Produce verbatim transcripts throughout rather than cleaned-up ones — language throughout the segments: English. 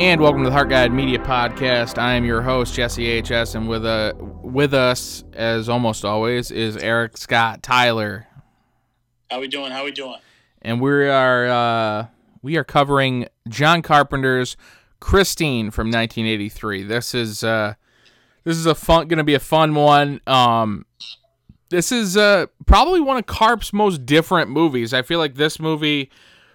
And welcome to the Heart Guide Media Podcast. I am your host, Jesse H S, and with uh, with us, as almost always, is Eric Scott Tyler. How we doing? How we doing? And we are uh, we are covering John Carpenter's Christine from nineteen eighty-three. This is uh, this is a fun, going to be a fun one. Um, this is uh, probably one of Carp's most different movies. I feel like this movie,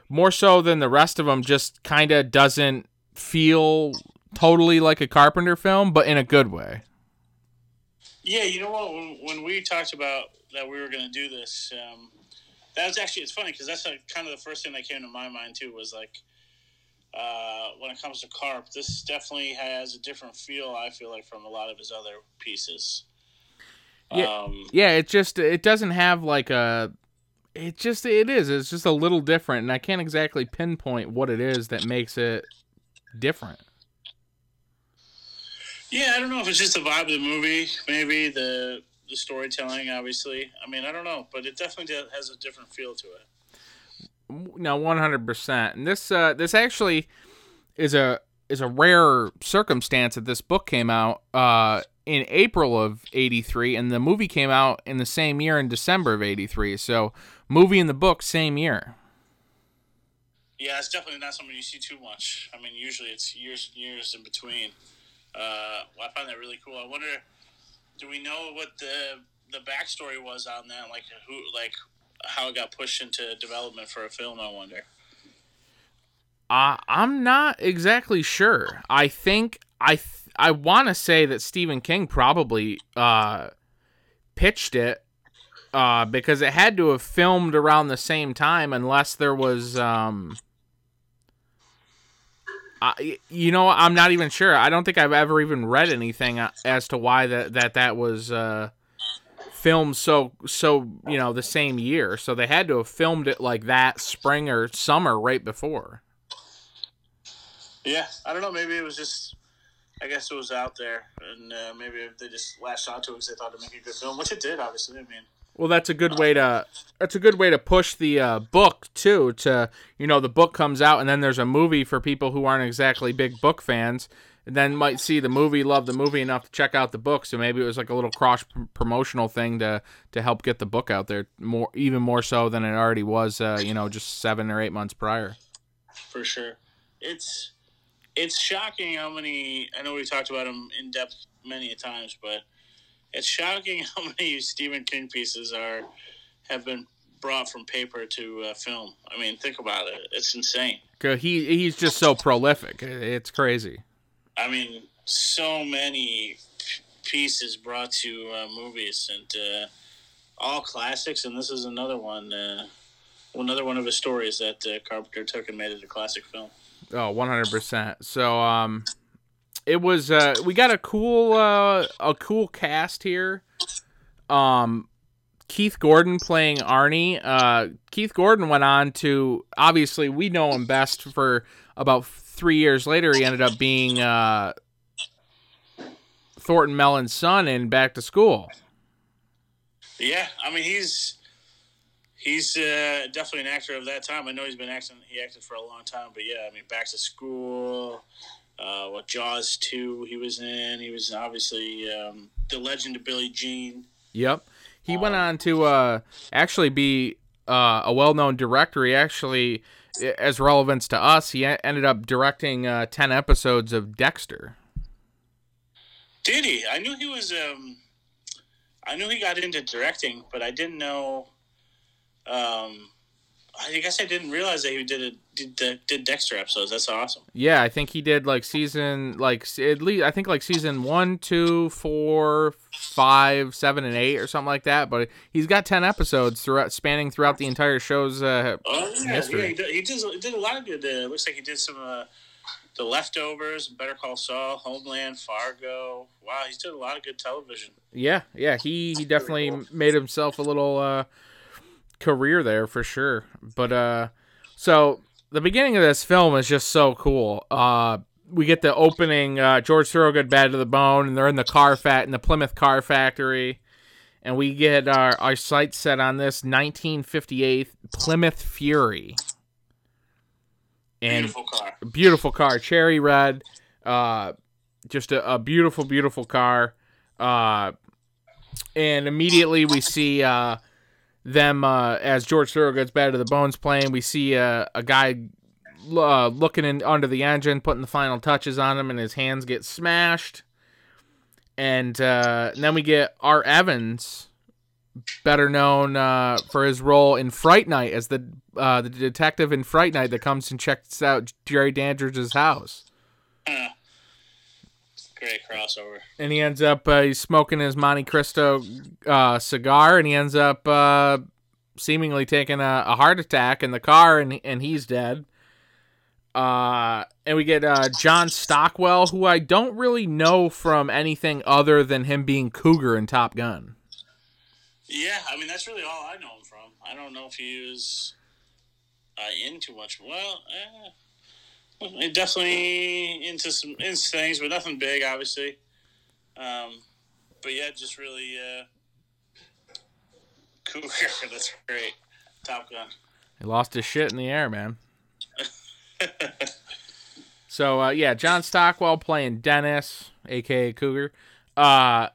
more so than the rest of them, just kind of doesn't feel totally like a Carpenter film, but in a good way. Yeah, you know what? When, when we talked about that we were going to do this, um, that was actually, it's funny because that's like kind of the first thing that came to my mind too, was like, uh, when it comes to Carp, this definitely has a different feel, I feel like, from a lot of his other pieces. Yeah, um, yeah it just, it doesn't have like a, it just, it is, it's just a little different, and I can't exactly pinpoint what it is that makes it different. Yeah, I don't know if it's just the vibe of the movie, maybe the the storytelling, obviously. I mean, I don't know, but it definitely has a different feel to it. No, one hundred percent. And this uh, this actually is a is a rare circumstance that this book came out uh, in April of eighty-three, and the movie came out in the same year in December of eighty-three. So, movie and the book same year. Yeah, it's definitely not something you see too much. I mean, usually it's years and years in between. Uh, well, I find that really cool. I wonder, do we know what the the backstory was on that? Like who, like how it got pushed into development for a film? I wonder. Uh, I'm not exactly sure. I think I th- I want to say that Stephen King probably uh, pitched it. Uh, because it had to have filmed around the same time, unless there was, um, I, you know, I'm not even sure. I don't think I've ever even read anything as to why that that, that was uh, filmed so so you know the same year. So they had to have filmed it like that spring or summer right before. Yeah, I don't know. Maybe it was just, I guess it was out there, and uh, maybe they just lashed onto it because they thought it'd make a good film, which it did, obviously. I mean. Well, that's a good way to that's a good way to push the uh, book too. To you know, the book comes out and then there's a movie for people who aren't exactly big book fans, and then might see the movie, love the movie enough to check out the book. So maybe it was like a little cross promotional thing to to help get the book out there more, even more so than it already was. Uh, you know, just seven or eight months prior. For sure, it's it's shocking how many. I know we talked about them in depth many a times, but. It's shocking how many Stephen King pieces are have been brought from paper to uh, film. I mean, think about it; it's insane. He he's just so prolific; it's crazy. I mean, so many pieces brought to uh, movies, and uh, all classics. And this is another one, uh, another one of his stories that uh, Carpenter took and made it a classic film. Oh, one hundred percent. So, um. It was uh, we got a cool uh, a cool cast here. Um, Keith Gordon playing Arnie. Uh, Keith Gordon went on to, obviously we know him best for about three years later. He ended up being uh, Thornton Mellon's son in Back to School. Yeah, I mean he's he's uh, definitely an actor of that time. I know he's been acting. He acted for a long time, but yeah, I mean Back to School. Uh, what Jaws two he was in. He was obviously um, The Legend of Billie Jean. Yep. He um, went on to uh, actually be uh, a well-known director. He actually, as relevance to us, he a- ended up directing uh, ten episodes of Dexter. Did he? I knew he was... Um, I knew he got into directing, but I didn't know... Um, I guess I didn't realize that he did a, did did Dexter episodes. That's awesome. Yeah, I think he did like season like at least I think like season one, two, four, five, seven, and eight or something like that. But he's got ten episodes throughout, spanning throughout the entire show's uh, oh, yeah, history. Yeah, he did, he did he did a lot of good. Uh, looks like he did some uh, The Leftovers, Better Call Saul, Homeland, Fargo. Wow, he's did a lot of good television. Yeah, yeah, he he definitely cool. made himself a little. Uh, career there for sure. But uh so the beginning of this film is just so cool. Uh we get the opening uh George Thorogood bad to the bone, and they're in the car fat in the Plymouth car factory, and we get our our sights set on this nineteen fifty-eight Plymouth Fury. And beautiful car. Beautiful car. Cherry red. Uh, just a, a beautiful, beautiful car. Uh, and immediately we see uh, them, uh, as George Thorogood's Bad to the Bones playing, we see uh, a guy uh, looking in, under the engine, putting the final touches on him, and his hands get smashed. And, uh, and then we get Art Evans, better known uh, for his role in Fright Night as the uh, the detective in Fright Night that comes and checks out Jerry Dandridge's house. Uh, great crossover. And he ends up uh, he's smoking his Monte Cristo uh, cigar, and he ends up uh, seemingly taking a, a heart attack in the car, and and he's dead. Uh, and we get uh, John Stockwell, who I don't really know from anything other than him being Cougar in Top Gun. Yeah, I mean, that's really all I know him from. I don't know if he was uh, in too much. Well, eh, definitely into some into things, but nothing big, obviously. Um, but yeah, just really uh, Cougar. That's great. Top Gun. He lost his shit in the air, man. So, uh, yeah, John Stockwell playing Dennis, a k a. Cougar. Uh,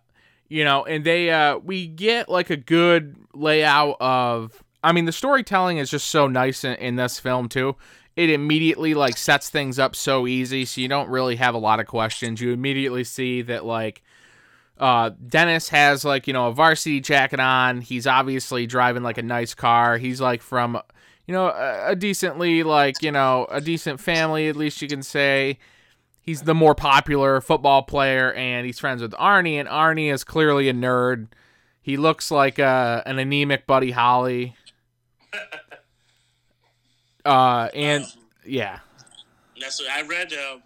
you know, and they uh, we get, like, a good layout of... I mean, the storytelling is just so nice in, in this film, too. It immediately, like, sets things up so easy, so you don't really have a lot of questions. You immediately see that, like, uh, Dennis has, like, you know, a varsity jacket on. He's obviously driving, like, a nice car. He's, like, from... You know, a, a decently, like, you know, a decent family, at least you can say. He's the more popular football player, and he's friends with Arnie, and Arnie is clearly a nerd. He looks like uh, an anemic Buddy Holly. Uh, and, um, yeah. That's what I read. Um,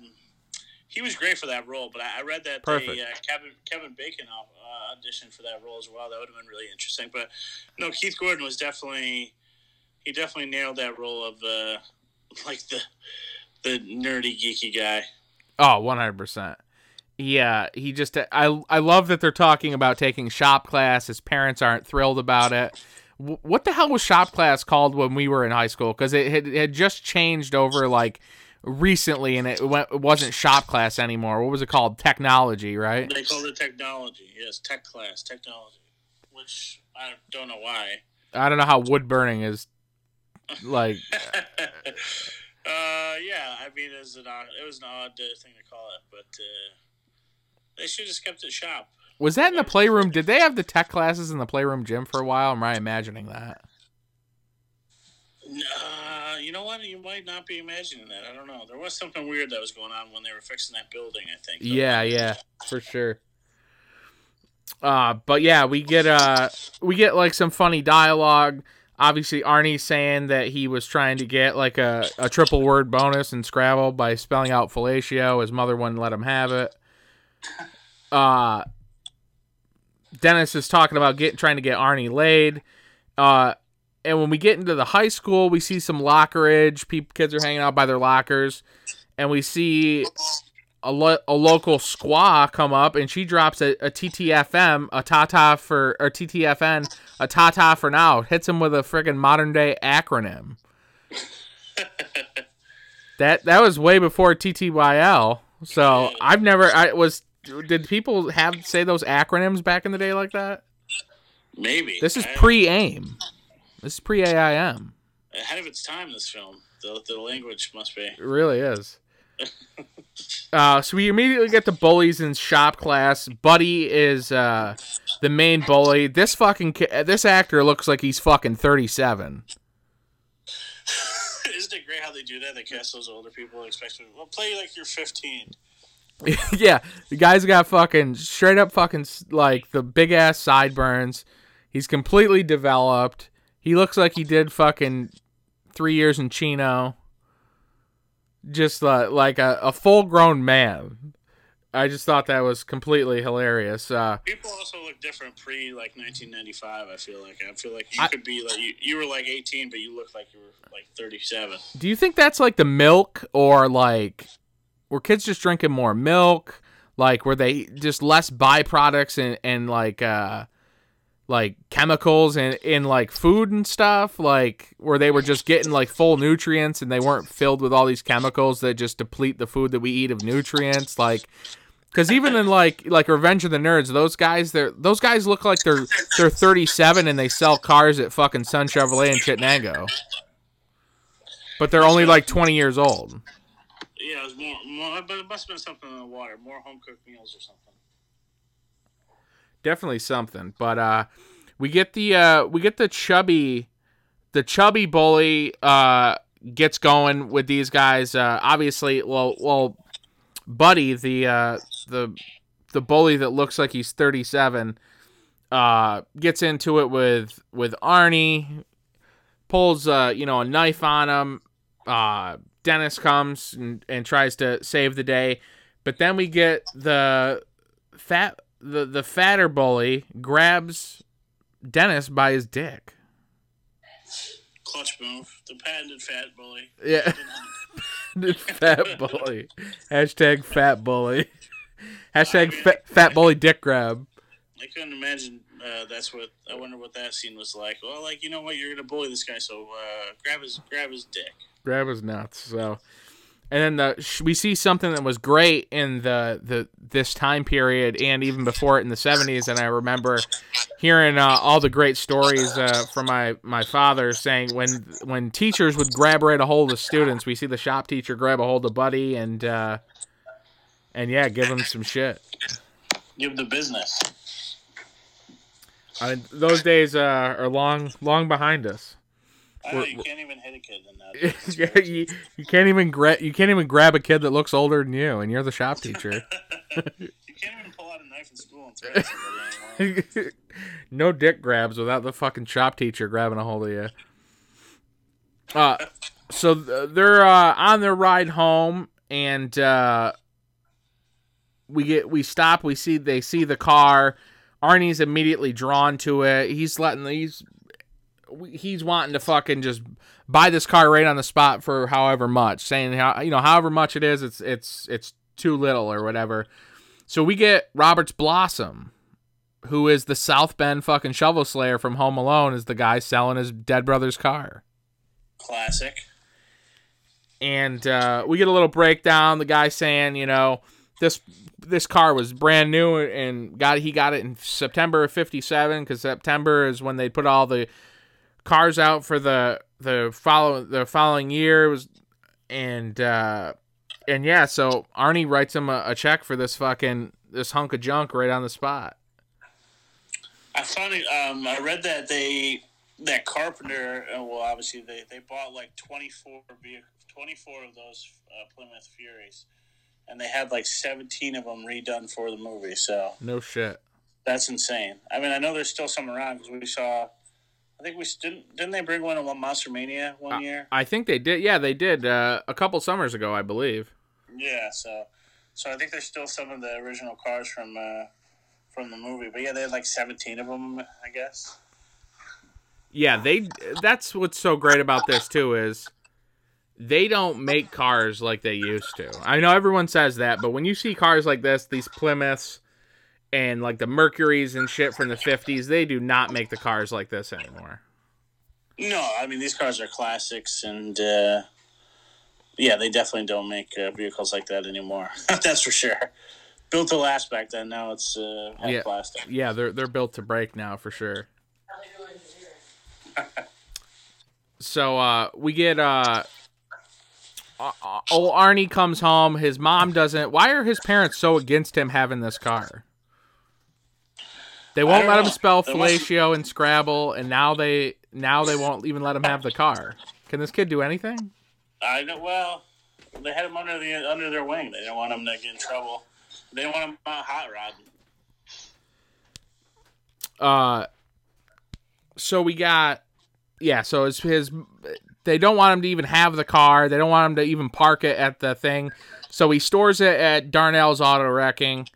he was great for that role, but I, I read that Perfect. They, uh, Kevin, Kevin Bacon uh, auditioned for that role as well. That would have been really interesting. But, no, Keith Gordon was definitely... He definitely nailed that role of, uh, like, the the nerdy, geeky guy. Oh, one hundred percent. Yeah, he just... I, I love that they're talking about taking shop class. His parents aren't thrilled about it. W- what the hell was shop class called when we were in high school? Because it had, it had just changed over, like, recently, and it, went, it wasn't shop class anymore. What was it called? Technology, right? They called it technology. Yes, tech class, technology, which I don't know why. I don't know how wood burning is, like. uh, yeah, I mean, it was an odd, it was an odd uh, thing to call it, but uh, they should have just kept it shop. Was that in the playroom? Did they have the tech classes in the playroom gym for a while? Am I imagining that? Uh, you know what? You might not be imagining that. I don't know. There was something weird that was going on when they were fixing that building, I think. Though. Yeah, yeah, for sure. Uh, but yeah, we get uh, we get like some funny dialogue. Obviously, Arnie's saying that he was trying to get like a, a triple word bonus in Scrabble by spelling out fellatio. His mother wouldn't let him have it. Uh, Dennis is talking about getting trying to get Arnie laid. Uh, and when we get into the high school, we see some lockerage. People, kids are hanging out by their lockers, and we see. A, lo- a local squaw come up, and she drops a, a T T F M, a Tata for, or T T F N, a Tata for now. Hits him with a friggin' modern day acronym. that that was way before T T Y L. So I've never. I was. Did people have say those acronyms back in the day like that? Maybe. This is pre-AIM. This is pre-A I M. Ahead of its time, this film. The the language must be. It really is. Uh, so we immediately get the bullies in shop class. Buddy is uh, the main bully. This fucking ca- this actor looks like he's fucking thirty-seven. Isn't it great how they do that? They cast those older people, expecting, well, play like you're fifteen. Yeah, the guy's got fucking straight up fucking like the big ass sideburns. He's completely developed. He looks like he did fucking three years in Chino. Just uh, like a, a full-grown man. I just thought that was completely hilarious. Uh, People also look different pre like nineteen ninety-five. I feel like I feel like you I, could be like you, you were like eighteen, but you looked like you were like thirty-seven. Do you think that's like the milk, or like were kids just drinking more milk? Like were they just less byproducts and and like uh, like chemicals and in like food and stuff, like where they were just getting like full nutrients and they weren't filled with all these chemicals that just deplete the food that we eat of nutrients. Like, because even in like like Revenge of the Nerds, those guys they're those guys look like they're they're thirty-seven and they sell cars at fucking Sun Chevrolet in Chittenango, but they're only like twenty years old. Yeah, it was more, more, but it must have been something in the water, more home cooked meals or something. Definitely something, but uh, we get the uh, we get the chubby, the chubby bully uh, gets going with these guys. Uh, obviously, well, well, Buddy, the uh, the the bully that looks like he's thirty-seven, uh, gets into it with with Arnie, pulls uh, you know a knife on him. Uh, Dennis comes and, and tries to save the day, but then we get the fat. The the fatter bully grabs Dennis by his dick. Clutch move. The patented fat bully. Yeah. Patented fat bully. Hashtag fat bully. Hashtag I mean, fa- fat bully dick grab. I couldn't imagine uh, that's what... I wonder what that scene was like. Well, like, you know what? You're going to bully this guy, so uh, grab his grab his dick. Grab his nuts, so... And then the, we see something that was great in the, the this time period and even before it in the seventies. And I remember hearing uh, all the great stories uh, from my, my father saying when when teachers would grab right a hold of students, we see the shop teacher grab a hold of Buddy and, uh, and yeah, give him some shit. Give the business. I mean, those days uh, are long long behind us. I know, you can't even hit a kid in that. yeah, you, you can't even grab you can't even grab a kid that looks older than you, and you're the shop teacher. You can't even pull out a knife in school and threaten somebody anymore. No dick grabs without the fucking shop teacher grabbing a hold of you. Uh, so they're uh, on their ride home, and uh, we get we stop. We see they see the car. Arnie's immediately drawn to it. He's letting these. He's wanting to fucking just buy this car right on the spot for however much, saying how you know however much it is, it's it's it's too little or whatever. So we get Roberts Blossom, who is the South Bend fucking shovel slayer from Home Alone, is the guy selling his dead brother's car. Classic. And uh, we get a little breakdown. The guy saying, you know, this this car was brand new and got he got it in September of fifty-seven because September is when they put all the cars out for the the follow the following year was, and uh, and yeah, so Arnie writes him a, a check for this fucking this hunk of junk right on the spot. I found it. Um, I read that they that Carpenter. Well, obviously they, they bought like twenty four twenty four of those uh, Plymouth Furies, and they had like seventeen of them redone for the movie. So no shit. That's insane. I mean, I know there's still some around because we saw. I think we didn't. Didn't they bring one in Monster Mania one year? I think they did. Yeah, they did uh, a couple summers ago, I believe. Yeah, so, so I think there's still some of the original cars from, uh, from the movie. But yeah, they had like seventeen of them, I guess. Yeah, they. That's what's so great about this too is, they don't make cars like they used to. I know everyone says that, but when you see cars like this, these Plymouths. And, like, the Mercuries and shit from the fifties, they do not make the cars like this anymore. No, I mean, these cars are classics, and, uh, yeah, they definitely don't make uh, vehicles like that anymore. That's for sure. Built to last back then. Now it's uh, yeah. plastic. Yeah, they're, they're built to break now, for sure. So, uh, we get, uh... Uh, old Arnie comes home. His mom doesn't... Why are his parents so against him having this car? They won't let know. him spell they fellatio must... and Scrabble, and now they now they won't even let him have the car. Can this kid do anything? I know. Well, they had him under the under their wing. They didn't want him to get in trouble. They didn't want him hot rodding. Uh, so we got yeah. So it's his. They don't want him to even have the car. They don't want him to even park it at the thing. So he stores it at Darnell's Auto Wrecking.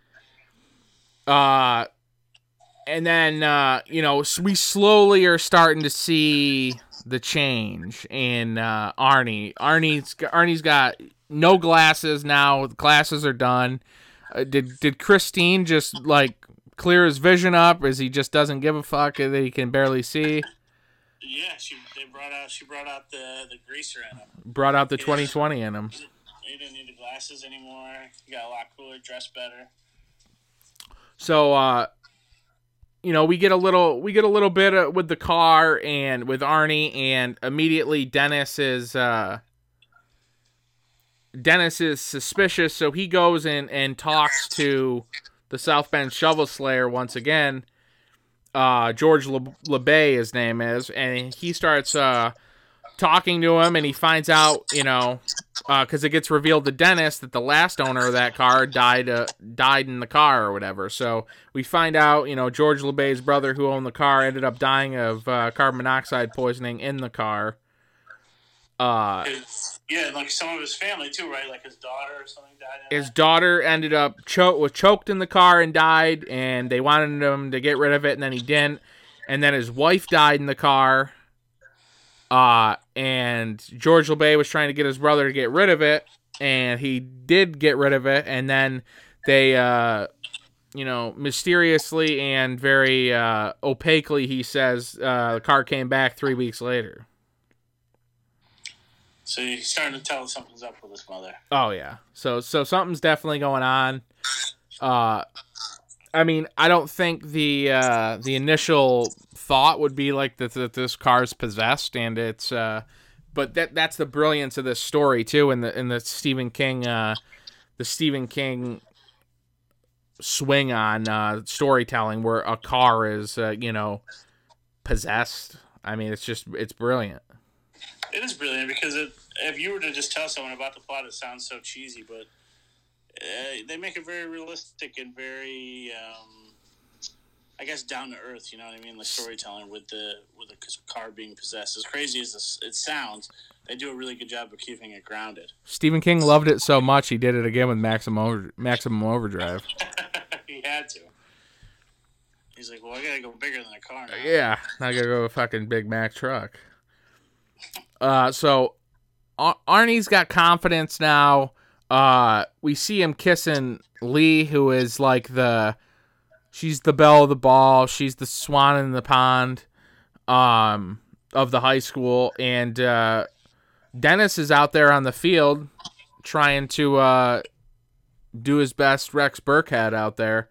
Uh. And then, uh, you know, we slowly are starting to see the change in uh, Arnie. Arnie's Arnie's got no glasses now. The glasses are done. Uh, did did Christine just like clear his vision up? Is he just doesn't give a fuck that he can barely see? Yeah, she they brought out she brought out the, the greaser in him. Brought out the twenty twenty in him. He didn't need the glasses anymore. He got a lot cooler, dressed better. So, uh, you know, we get a little we get a little bit of, with the car and with Arnie, and immediately Dennis is uh, Dennis is suspicious, so he goes in and talks to the South Bend Shovel Slayer once again. Uh, George Le- LeBay, his name is, and he starts uh, talking to him, and he finds out, you know, because uh, it gets revealed to Dennis that the last owner of that car died uh, died in the car or whatever. So we find out, you know, George LeBay's brother who owned the car ended up dying of uh, carbon monoxide poisoning in the car. Uh, yeah, like some of his family too, right? Like his daughter or something died. In his that. daughter ended up cho- was choked in the car and died, and they wanted him to get rid of it, and then he didn't. And then his wife died in the car. Uh, and George LeBay was trying to get his brother to get rid of it, and he did get rid of it. And then they, uh, you know, mysteriously and very uh, opaquely, he says uh, the car came back three weeks later. So you're starting to tell something's up with his mother. Oh, yeah. So so something's definitely going on. Uh, I mean, I don't think the uh, the initial thought would be like that, that this car's possessed, and it's uh, but that that's the brilliance of this story too, and the and the Stephen King uh, the Stephen King swing on uh, storytelling where a car is uh, you know possessed. I mean, it's just it's brilliant. It is brilliant because it, if you were to just tell someone about the plot, it sounds so cheesy, but uh, they make it very realistic and very, um, I guess, down to earth. You know what I mean? Like storytelling with the with the car being possessed. As crazy as this, it sounds, they do a really good job of keeping it grounded. Stephen King loved it so much he did it again with Maximum Over- Maximum Overdrive. He had to. He's like, well, I gotta go bigger than a car now. Yeah, I gotta go with a fucking Big Mac truck. Uh, so Ar- Arnie's got confidence now. Uh, we see him kissing Lee, who is like the, she's the belle of the ball. She's the swan in the pond, um, of the high school. And, uh, Dennis is out there on the field trying to, uh, do his best Rex Burkhead out there.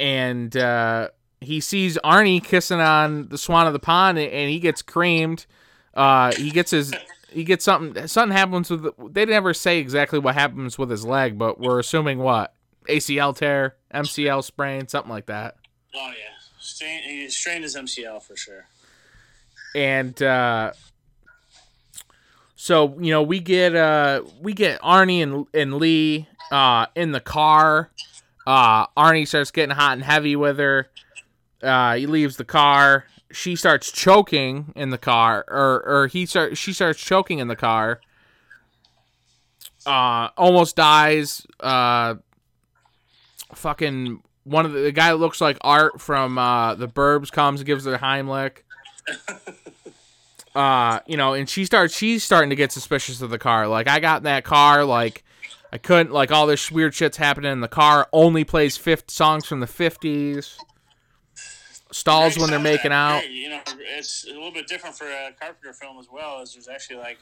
And, uh, he sees Arnie kissing on the swan of the pond, and he gets creamed. Uh, he gets his, he gets something, something happens with, the, they never say exactly what happens with his leg, but we're assuming what? A C L tear, M C L sprain, something like that. Oh, yeah. Strain, he strained his M C L for sure. And, uh, so, you know, we get, uh, we get Arnie and, and Lee, uh, in the car. Uh, Arnie starts getting hot and heavy with her. Uh, he leaves the car. She starts choking in the car, or or he start she starts choking in the car. Uh, almost dies. Uh, fucking one of the, the guy that looks like Art from uh, the Burbs comes and gives her Heimlich. Uh, you know, and she starts she's starting to get suspicious of the car. Like, I got in that car. Like, I couldn't. Like, all this weird shit's happening in the car. Only plays fifth songs from the fifties. Stalls when they're making out. Great. You know, it's a little bit different for a Carpenter film as well, as there's actually like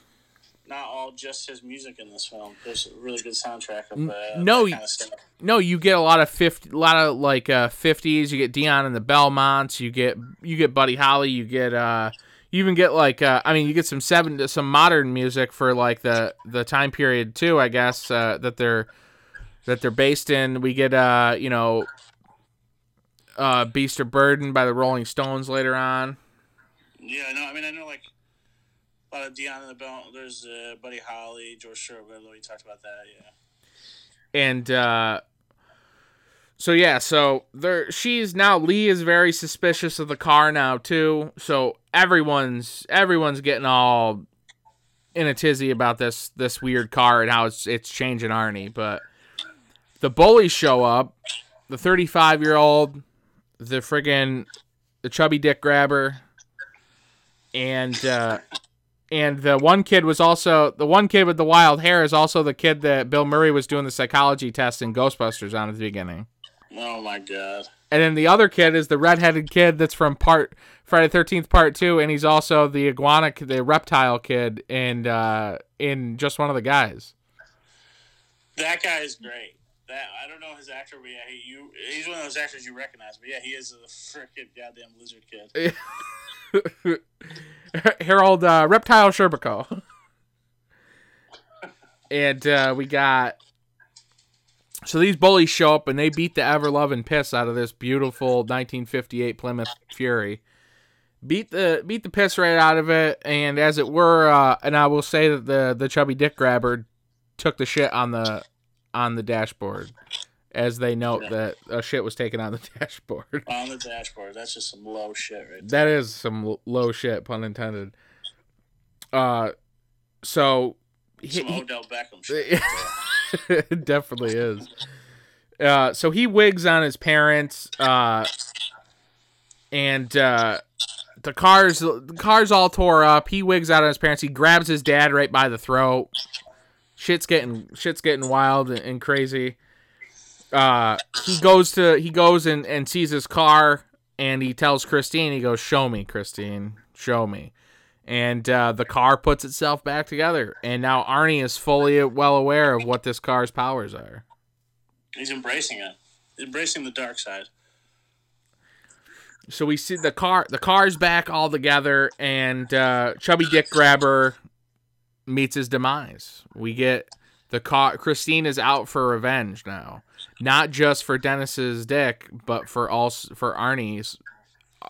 not all just his music in this film. There's a really good soundtrack of uh, no, that kind of stuff. No, you get a lot of fifty, a lot of like uh, fifties. You get Dion and the Belmonts. You get you get Buddy Holly. You get uh, you even get like uh, I mean, you get some seven some modern music for like the the time period too. I guess uh, that they're that they're based in. We get uh, you know. Uh, Beast or Burden by the Rolling Stones later on. Yeah, no, I mean, I know like a lot of Dion and the Bell. There's uh, Buddy Holly, George Thorogood. We talked about that, yeah. And uh, so yeah, so there she's now. Lee is very suspicious of the car now too. So everyone's everyone's getting all in a tizzy about this this weird car and how it's it's changing Arnie. But the bullies show up. The thirty-five year old. The friggin' the chubby dick grabber, and uh, and the one kid was also the one kid with the wild hair is also the kid that Bill Murray was doing the psychology test in Ghostbusters on at the beginning. Oh my god! And then the other kid is the redheaded kid that's from part Friday the thirteenth Part Two, and he's also the iguana, the reptile kid, and uh, in Just One of the Guys. That guy is great. That I don't know his actor, but yeah, he, you, he's one of those actors you recognize. But yeah, he is the freaking goddamn lizard kid. Harold uh, Reptile Sherbico. And uh, we got. So these bullies show up and they beat the ever-loving piss out of this beautiful nineteen fifty-eight Plymouth Fury. Beat the beat the piss right out of it, and as it were, uh, and I will say that the, the chubby dick grabber took the shit on the on the dashboard, as they note yeah. that a shit was taken on the dashboard. On the dashboard, that's just some low shit, right? There. That is some low shit, pun intended. Uh, so some he, Odell Beckham shit. It definitely is. Uh, so he wigs on his parents, uh, and uh, the car's the car's all tore up. He wigs out on his parents. He grabs his dad right by the throat. Shit's getting shit's getting wild and, and crazy. Uh, he goes to he goes and, and sees his car, and he tells Christine. He goes, "Show me, Christine. Show me." And uh, the car puts itself back together. And now Arnie is fully well aware of what this car's powers are. He's embracing it. He's embracing the dark side. So we see the car. The car's back all together. And uh, Chubby Dick Grabber meets his demise. We get the car. Christine is out for revenge now. Not just for Dennis's dick, but for also, for Arnie's.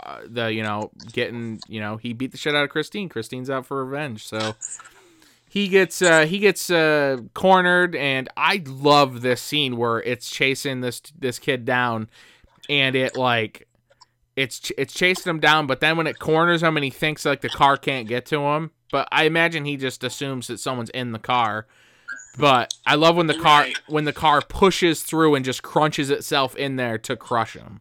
Uh, the you know getting you know he beat the shit out of Christine. Christine's out for revenge, so he gets uh, he gets uh, cornered. And I love this scene where it's chasing this this kid down, and it like it's ch- it's chasing him down. But then when it corners him and he thinks like the car can't get to him, but I imagine he just assumes that someone's in the car. But I love when the car when the car pushes through and just crunches itself in there to crush him.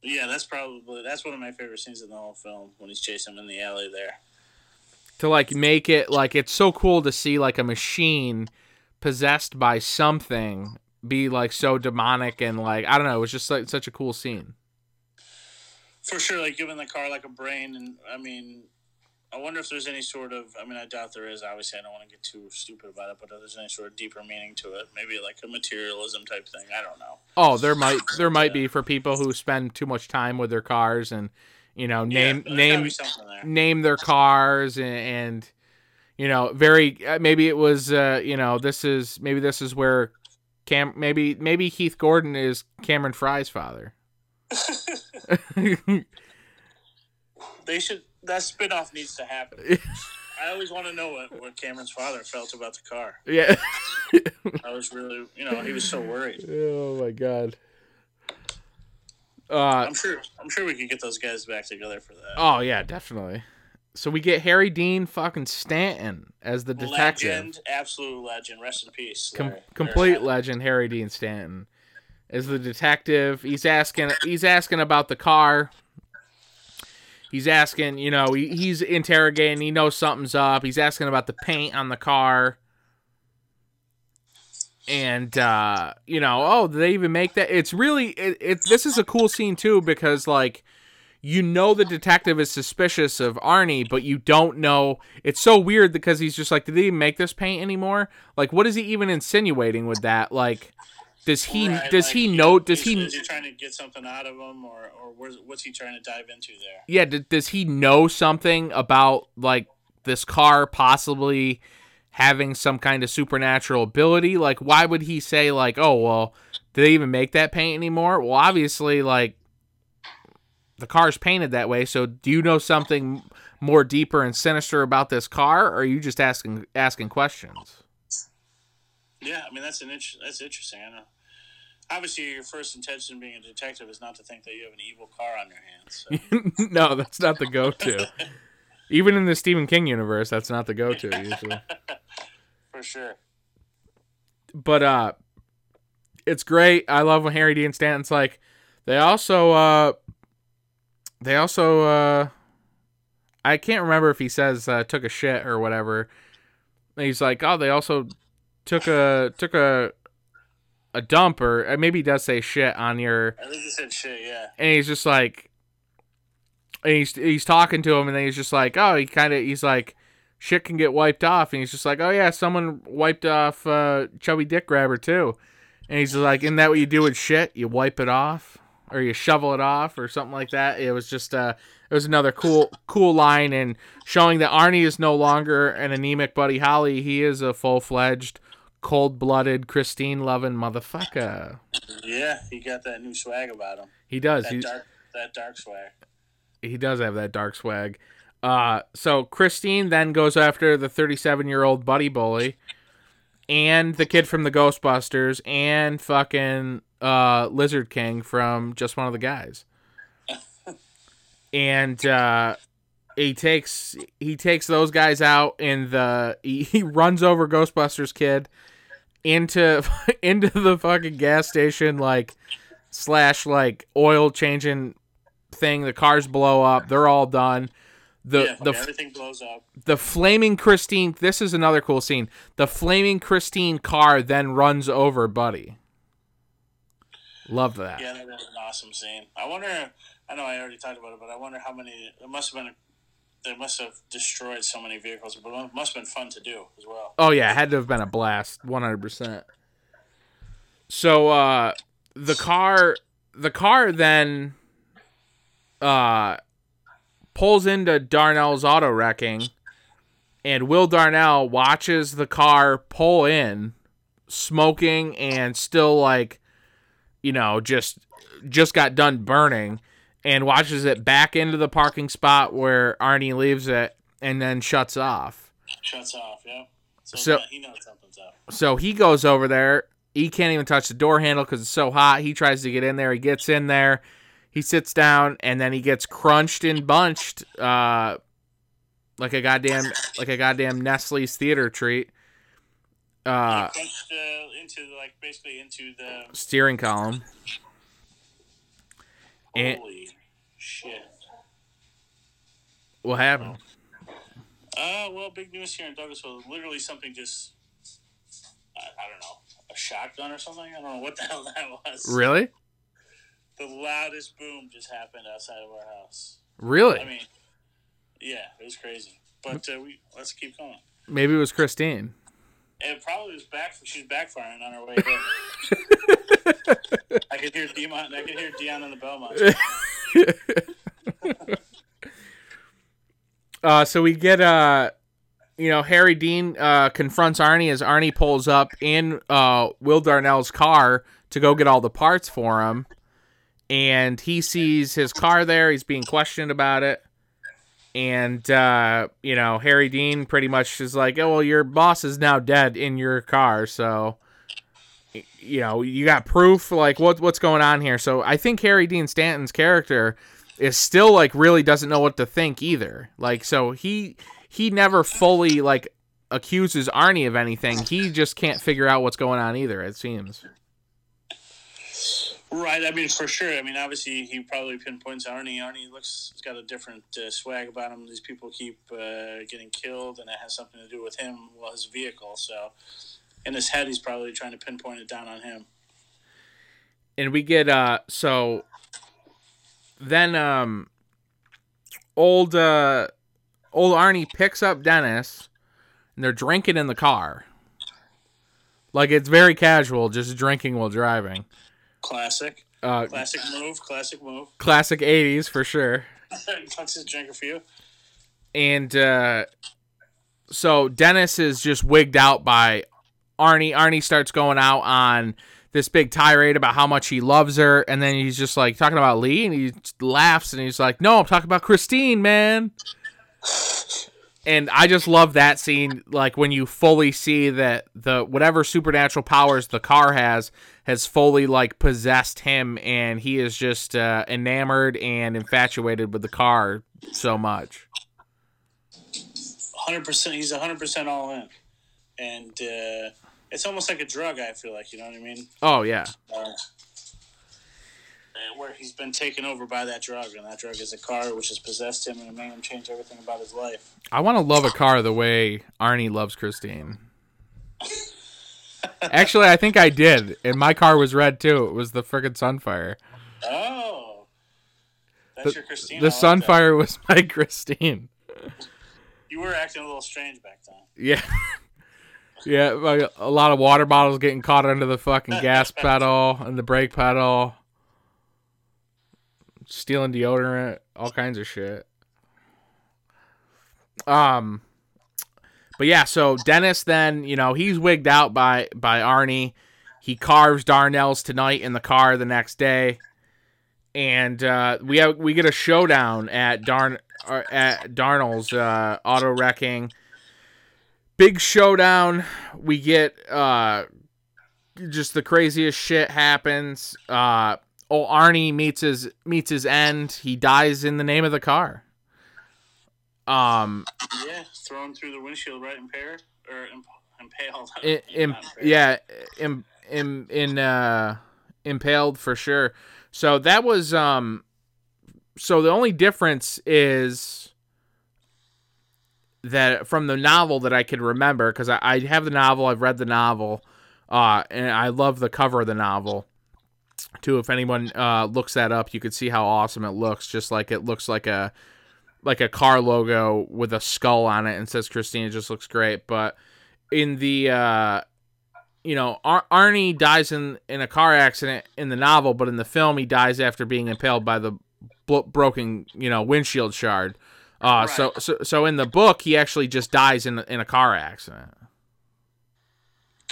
Yeah, that's probably that's one of my favorite scenes in the whole film, when he's chasing him in the alley there. To like make it like it's so cool to see like a machine possessed by something be like so demonic, and like I don't know, it was just like such a cool scene. For sure, like giving the car like a brain, and I mean, I wonder if there's any sort of I mean, I doubt there is. Obviously, I don't want to get too stupid about it, but if there's any sort of deeper meaning to it, maybe like a materialism type thing. I don't know. Oh, there might there might yeah. be for people who spend too much time with their cars, and you know name yeah, name name their cars, and, and you know very maybe it was uh, you know this is maybe this is where Cam maybe maybe Keith Gordon is Cameron Fry's father. They should. That spinoff needs to happen. I always want to know what, what Cameron's father felt about the car. Yeah. I was really, you know, he was so worried. Oh my god. Uh, I'm sure. I'm sure we could get those guys back together for that. Oh yeah, definitely. So we get Harry Dean fucking Stanton as the detective. Legend, absolute legend. Rest in peace. Com- complete legend, Harry Dean Stanton, as the detective. He's asking. He's asking about the car. He's asking, you know, he, he's interrogating. He knows something's up. He's asking about the paint on the car. And, uh, you know, oh, did they even make that? It's really, it, it, this is a cool scene, too, because, like, you know the detective is suspicious of Arnie, but you don't know. It's so weird because he's just like, did they even make this paint anymore? Like, what is he even insinuating with that? Like... Does he? Right, does like, he know? Does he? Is he trying to get something out of him, or or what's he trying to dive into there? Yeah. D- does he know something about like this car possibly having some kind of supernatural ability? Like, why would he say like, oh well, do they even make that paint anymore? Well, obviously, like the car's painted that way. So, do you know something more deeper and sinister about this car, or are you just asking asking questions? Yeah, I mean that's an int- that's interesting. I know. Obviously, your first intention being a detective is not to think that you have an evil car on your hands. So. No, that's not the go-to. Even in the Stephen King universe, that's not the go-to usually. For sure. But uh, it's great. I love when Harry Dean Stanton's like, they also, uh, they also, uh, I can't remember if he says uh, took a shit or whatever. And he's like, oh, they also took a took a. a dumper. Maybe he does say shit on your... I think he said shit, yeah. And he's just like... And he's, he's talking to him, and then he's just like, oh, he kind of... He's like, shit can get wiped off. And he's just like, oh, yeah, someone wiped off uh, Chubby Dick Grabber, too. And he's like, isn't that what you do with shit? You wipe it off? Or you shovel it off? Or something like that? It was just... Uh, it was another cool cool line, and showing that Arnie is no longer an anemic Buddy Holly. He is a full-fledged, cold-blooded, Christine-loving motherfucker. Yeah, he got that new swag about him. He does. That, he, dark, that dark swag. He does have that dark swag. Uh, so Christine then goes after the thirty-seven-year-old Buddy Bully and the kid from the Ghostbusters and fucking uh, Lizard King from Just One of the Guys. And uh, he takes he takes those guys out, and the he, he runs over Ghostbusters kid into into the fucking gas station like slash like oil changing thing. The cars blow up. They're all done. The yeah, the everything blows up. The flaming Christine. This is another cool scene. The flaming Christine car then runs over Buddy. Love that. Yeah, that was an awesome scene. I wonder. I know I already talked about it, but I wonder how many. It must have been. They must have destroyed so many vehicles, but it must have been fun to do as well. Oh yeah, it had to have been a blast, one hundred percent. So uh, the car, the car then, uh, pulls into Darnell's Auto Wrecking, and Will Darnell watches the car pull in, smoking and still like, you know, just just got done burning. And watches it back into the parking spot where Arnie leaves it, and then shuts off. Shuts off, yeah. So, so he knows something's up. So he goes over there. He can't even touch the door handle because it's so hot. He tries to get in there. He gets in there. He sits down, and then he gets crunched and bunched, uh, like a goddamn, like a goddamn Nestle's theater treat. Uh, he punched uh, into like basically into the steering column. And holy shit. What happened? Uh, well, big news here in Douglasville. Literally something just, I, I don't know, a shotgun or something? I don't know what the hell that was. Really? The loudest boom just happened outside of our house. Really? I mean, yeah, it was crazy. But uh, we let's keep going. Maybe it was Christine. It probably was back. She's backfiring on her way in. I could hear Dion. I could hear Dion in the Belmont. uh, so we get, uh, you know, Harry Dean uh, confronts Arnie as Arnie pulls up in uh, Will Darnell's car to go get all the parts for him, and he sees his car there. He's being questioned about it. And, uh, you know, Harry Dean pretty much is like, oh, well, your boss is now dead in your car. So, you know, you got proof. Like, what what's going on here? So I think Harry Dean Stanton's character is still, like, really doesn't know what to think either. Like, so he he never fully, like, accuses Arnie of anything. He just can't figure out what's going on either, it seems. Right, I mean, for sure. I mean, obviously, he probably pinpoints Arnie. Arnie looks, he's got a different uh, swag about him. These people keep uh, getting killed, and it has something to do with him, well, his vehicle. So, in his head, he's probably trying to pinpoint it down on him. And we get, uh, so, then, um, old, uh, old Arnie picks up Dennis, and they're drinking in the car. Like, it's very casual, just drinking while driving. Classic. Uh, classic move, classic move. Classic eighties, for sure. Tucks his drinker for you. And uh, so Dennis is just wigged out by Arnie. Arnie starts going out on this big tirade about how much he loves her. And then he's just like talking about Lee, and he laughs, and he's like, no, I'm talking about Christine, man. And I just love that scene, like when you fully see that the whatever supernatural powers the car has has fully like possessed him, and he is just uh, enamored and infatuated with the car so much. one hundred percent, he's one hundred percent all in, and uh, it's almost like a drug. I feel like, you know what I mean? Oh yeah. Uh, where he's been taken over by that drug, and that drug is a car, which has possessed him, and it made him change everything about his life. I want to love a car the way Arnie loves Christine. Actually, I think I did, and my car was red too. It was the frickin' Sunfire. Oh, that's the, your Christine. The Sunfire was my Christine. You were acting a little strange back then. Yeah, yeah. Like a lot of water bottles getting caught under the fucking gas pedal and the brake pedal. Stealing deodorant, all kinds of shit. Um, but yeah, so Dennis then, you know, he's wigged out by, by Arnie. He carves Darnell's tonight in the car the next day. And, uh, we have, we get a showdown at Darn, uh, at Darnell's, uh, auto wrecking. Big showdown. We get, uh, just the craziest shit happens. Uh, Oh, Arnie meets his meets his end. He dies in the name of the car. Um, yeah, thrown through the windshield, right? Impaired or imp- impaled? In, imp- impaired. Yeah, in in, in uh, impaled for sure. So that was um. So the only difference is that from the novel that I could remember, because I, I have the novel, I've read the novel, uh, and I love the cover of the novel. Too, if anyone uh, looks that up, you could see how awesome it looks. Just like it looks like a like a car logo with a skull on it and says Christine. It just looks great. But in the uh, you know, Ar- Arnie dies in, in a car accident in the novel, but in the film he dies after being impaled by the bl- broken you know windshield shard. Uh, right. so, so so in the book he actually just dies in in a car accident.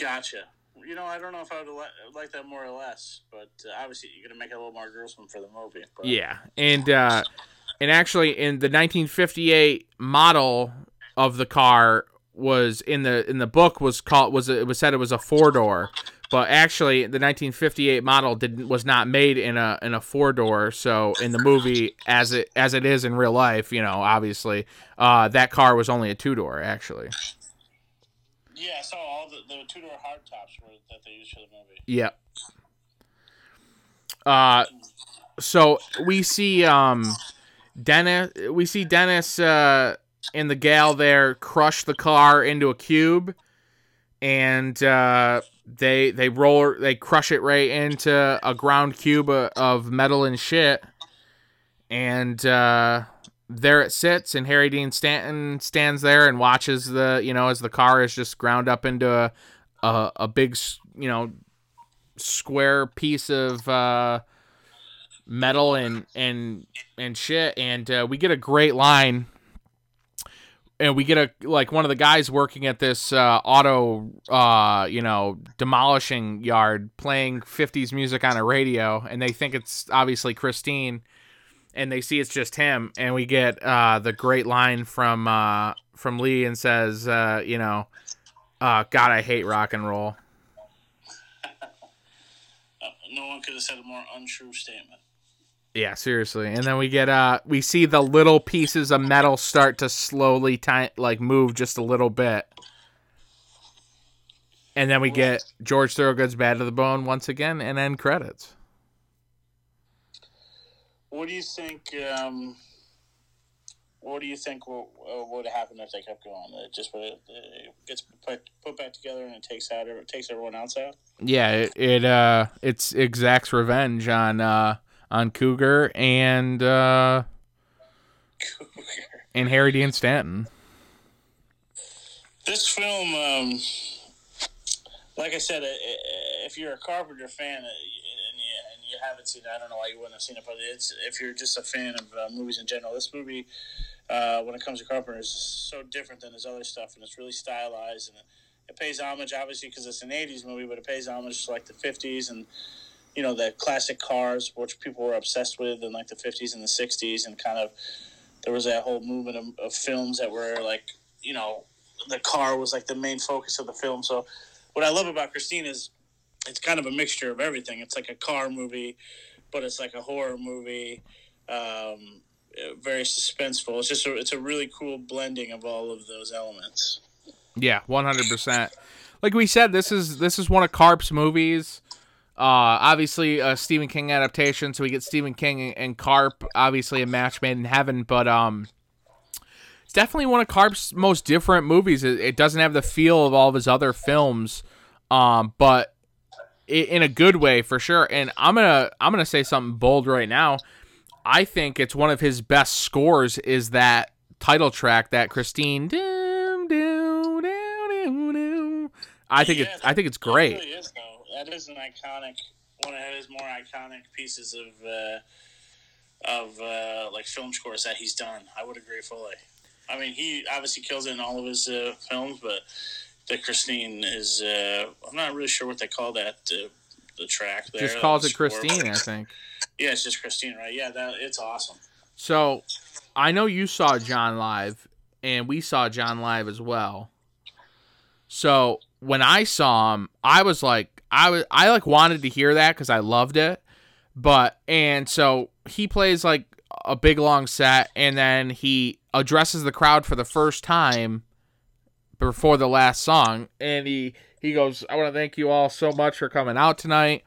Gotcha. You know, I don't know if I would li- like that more or less, but uh, obviously you're going to make it a little more gruesome for the movie. But... Yeah, and uh, and actually in the nineteen fifty-eight model of the car was in the in the book was called was it was said it was a four door, but actually the nineteen fifty-eight model didn't was not made in a in a four door. So in the movie, as it as it is in real life, you know, obviously uh, that car was only a two door actually. Yeah, I saw all the, the two-door hardtops were, that they used for the movie. Yeah. Uh, so we see um, Dennis. We see Dennis uh, and the gal there crush the car into a cube, and uh, they they roll they crush it right into a ground cube of metal and shit, and. Uh, There it sits, and Harry Dean Stanton stands there and watches the, you know, as the car is just ground up into a a, a big, you know, square piece of uh, metal and and and shit. And uh, we get a great line, and we get a like one of the guys working at this uh, auto, uh, you know, demolishing yard playing fifties music on a radio, and they think it's obviously Christine. And they see it's just him, and we get uh, the great line from uh, from Lee and says, uh, you know, uh, God, I hate rock and roll. No one could have said a more untrue statement. Yeah, seriously. And then we get uh, we see the little pieces of metal start to slowly t- like move just a little bit. And then we get George Thorogood's Bad to the Bone once again, and end credits. What do you think? Um, what do you think will, uh, would happen if they kept going? It just would it, it gets put, put back together and it takes out or it takes everyone else out. Yeah, it, it uh, it's exacts revenge on uh, on Cougar and uh, Cougar. and Harry Dean Stanton. This film, um, like I said, if you're a Carpenter fan. You haven't seen it. I don't know why you wouldn't have seen it, but it's if you're just a fan of uh, movies in general, this movie, uh, when it comes to Carpenter, is so different than his other stuff, and it's really stylized, and it, it pays homage, obviously, because it's an eighties movie, but it pays homage to, like, the fifties and, you know, the classic cars, which people were obsessed with in, like, the fifties and the sixties, and kind of there was that whole movement of, of films that were, like, you know, the car was, like, the main focus of the film. So what I love about Christine is it's kind of a mixture of everything. It's like a car movie, but it's like a horror movie. Um, very suspenseful. It's just a, it's a really cool blending of all of those elements. Yeah, one hundred percent. Like we said, this is this is one of Carp's movies. Uh, obviously, a Stephen King adaptation, so we get Stephen King and Carp. Obviously, a match made in heaven, but um, it's definitely one of Carp's most different movies. It, it doesn't have the feel of all of his other films. um, but it, in a good way for sure. And I'm gonna I'm gonna say something bold right now. I think it's one of his best scores is that title track that Christine. I think yeah, it's I think it's great. It really is, though. That is an iconic, one of his more iconic pieces of uh, of uh, like film scores that he's done. I would agree fully. I mean, he obviously kills it in all of his uh, films, but the Christine is. Uh, I'm not really sure what they call that. Uh, the track there just calls it score. Christine, I think. Yeah, it's just Christine, right? Yeah, that it's awesome. So, I know you saw John live, and we saw John live as well. So when I saw him, I was like, I was, I like wanted to hear that because I loved it. But, and so he plays like a big long set, and then he addresses the crowd for the first time before the last song. And he, he goes, I want to thank you all so much for coming out tonight.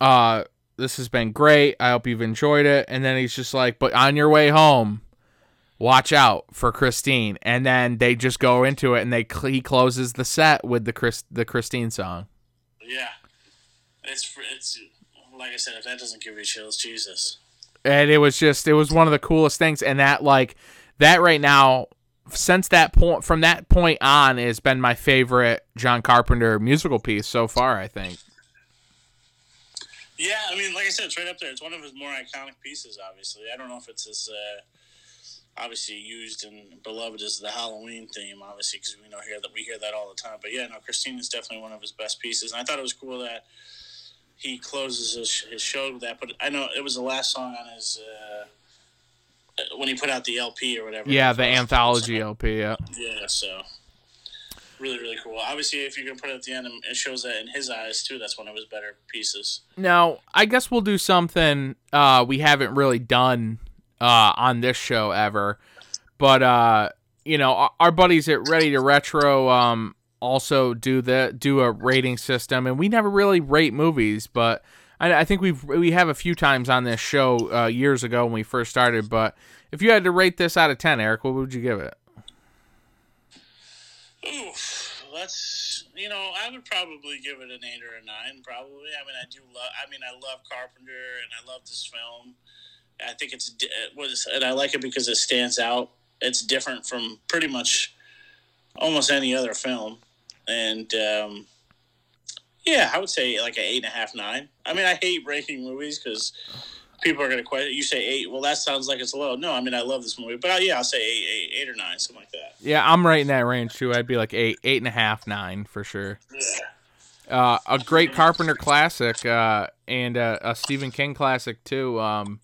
Uh, this has been great. I hope you've enjoyed it. And then he's just like, but on your way home, watch out for Christine. And then they just go into it, and they cl- he closes the set with the Chris- the Christine song. Yeah. It's, it's like I said, if that doesn't give you chills, Jesus. And it was just, it was one of the coolest things. And that, like, that right now, since that point, from that point on, has been my favorite John Carpenter musical piece so far, I think. Yeah, I mean, like I said, it's right up there. It's one of his more iconic pieces, obviously. I don't know if it's his... Uh... obviously used and beloved is the Halloween theme, obviously, because we know here that we hear that all the time. But yeah, no, Christine is definitely one of his best pieces, and I thought it was cool that he closes his, his show with that. But I know it was the last song on his uh, when he put out the L P or whatever. Yeah, the anthology L P. Yeah. Yeah. So really, really cool. Obviously, if you can put it at the end, it shows that in his eyes too. That's one of his better pieces. Now, I guess we'll do something uh, we haven't really done Uh, on this show ever, but uh, you know, our, our buddies at Ready to Retro um, also do the do a rating system, and we never really rate movies. But I, I think we've we have a few times on this show uh, years ago when we first started. But if you had to rate this out of ten, Eric, what would you give it? Oof, let's you know, I would probably give it an eight or a nine. Probably. I mean, I do love. I mean, I love Carpenter, and I love this film. I think it's was, and I like it because it stands out. It's different from pretty much almost any other film, and um, yeah, I would say like an eight and a half, nine. I mean, I hate ranking movies because people are going to question. You say eight, well, that sounds like it's low. No, I mean, I love this movie, but yeah, I'll say eight, eight, eight or nine, something like that. Yeah, I'm right in that range too. I'd be like eight, eight and a half, nine for sure. Yeah. Uh, a great Carpenter classic, uh, and uh, a Stephen King classic too. Um,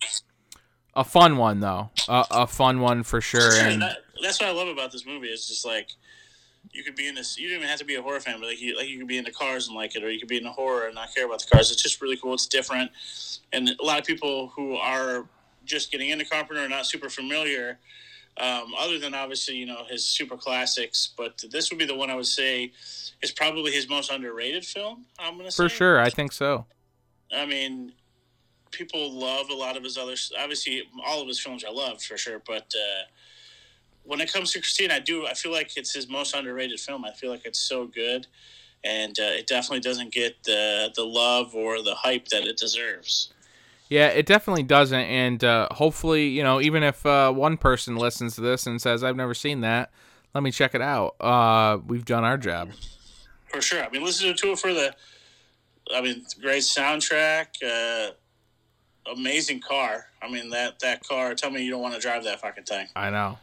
A fun one, though. Uh, a fun one for sure. And that, that's what I love about this movie. It's just like you could be in this. You don't even have to be a horror fan, but like you, like you could be into cars and like it, or you could be into horror and not care about the cars. It's just really cool. It's different, and a lot of people who are just getting into Carpenter are not super familiar. Um, other than obviously, you know, his super classics, but this would be the one I would say is probably his most underrated film. I'm gonna say for sure. I think so. I mean. People love a lot of his other, obviously all of his films I love for sure, but uh, when it comes to Christine, I do, I feel like it's his most underrated film. I feel like it's so good, and uh, it definitely doesn't get the the love or the hype that it deserves. Yeah, it definitely doesn't, and uh, hopefully, you know, even if uh, one person listens to this and says, I've never seen that, let me check it out. Uh, we've done our job. For sure. I mean, listen to it for the, I mean, great soundtrack, uh, amazing car. I mean, that that car, tell me you don't want to drive that fucking thing. I know.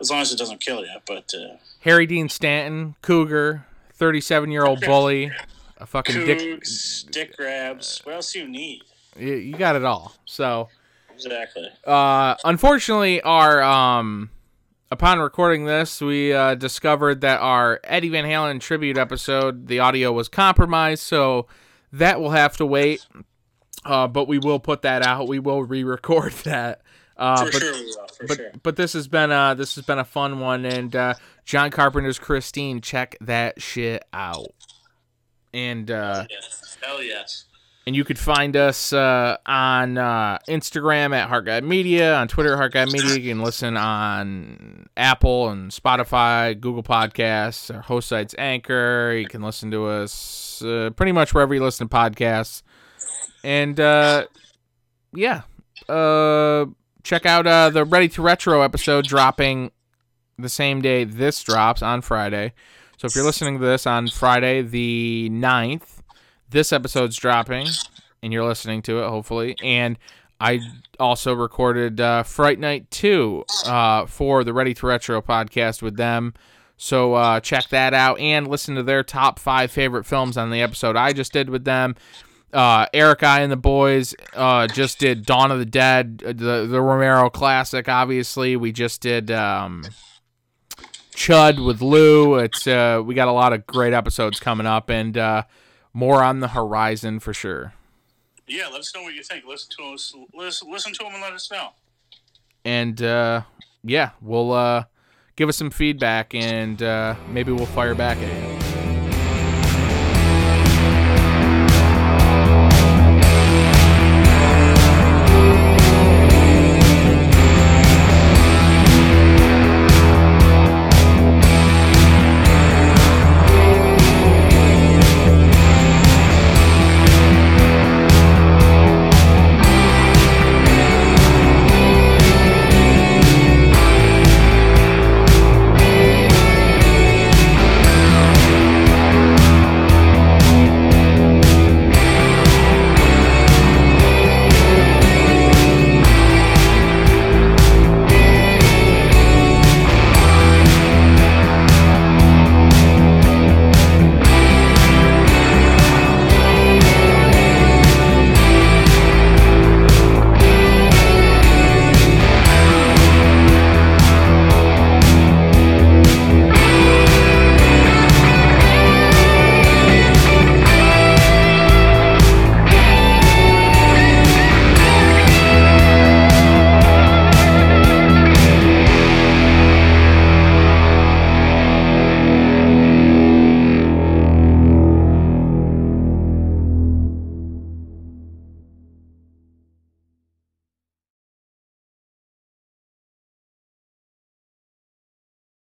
As long as it doesn't kill you, but... Uh, Harry Dean Stanton, Cougar, thirty-seven-year-old bully, a fucking Cougs, dick... dick grabs. What else do you need? You, you got it all, so... Exactly. Uh, unfortunately, our... um, upon recording this, we uh, discovered that our Eddie Van Halen tribute episode, the audio was compromised, so that will have to wait... Uh, but we will put that out. We will re-record that. Uh, for but, sure, we will. For but, sure. But this has been uh this has been a fun one, and uh, John Carpenter's Christine. Check that shit out. And uh, hell yes. Hell yes. And you could find us uh, on uh, Instagram at Heart Guide Media, on Twitter at Heart Guide Media. You can listen on Apple and Spotify, Google Podcasts, our host sites Anchor. You can listen to us uh, pretty much wherever you listen to podcasts. And, uh, yeah, uh, check out uh, the Ready to Retro episode dropping the same day this drops on Friday. So if you're listening to this on Friday the ninth, this episode's dropping, and you're listening to it, hopefully. And I also recorded uh, Fright Night two uh, for the Ready to Retro podcast with them. So uh, check that out and listen to their top five favorite films on the episode I just did with them. Uh, Eric, I, and the boys uh, just did Dawn of the Dead, the, the Romero classic, obviously. We just did um, Chud with Lou. It's uh, we got a lot of great episodes coming up, and... Uh, more on the horizon for sure. Yeah, let us know what you think. Listen to us, listen, listen to them, and let us know. And uh, yeah, we'll uh, give us some feedback, and uh, maybe we'll fire back at you.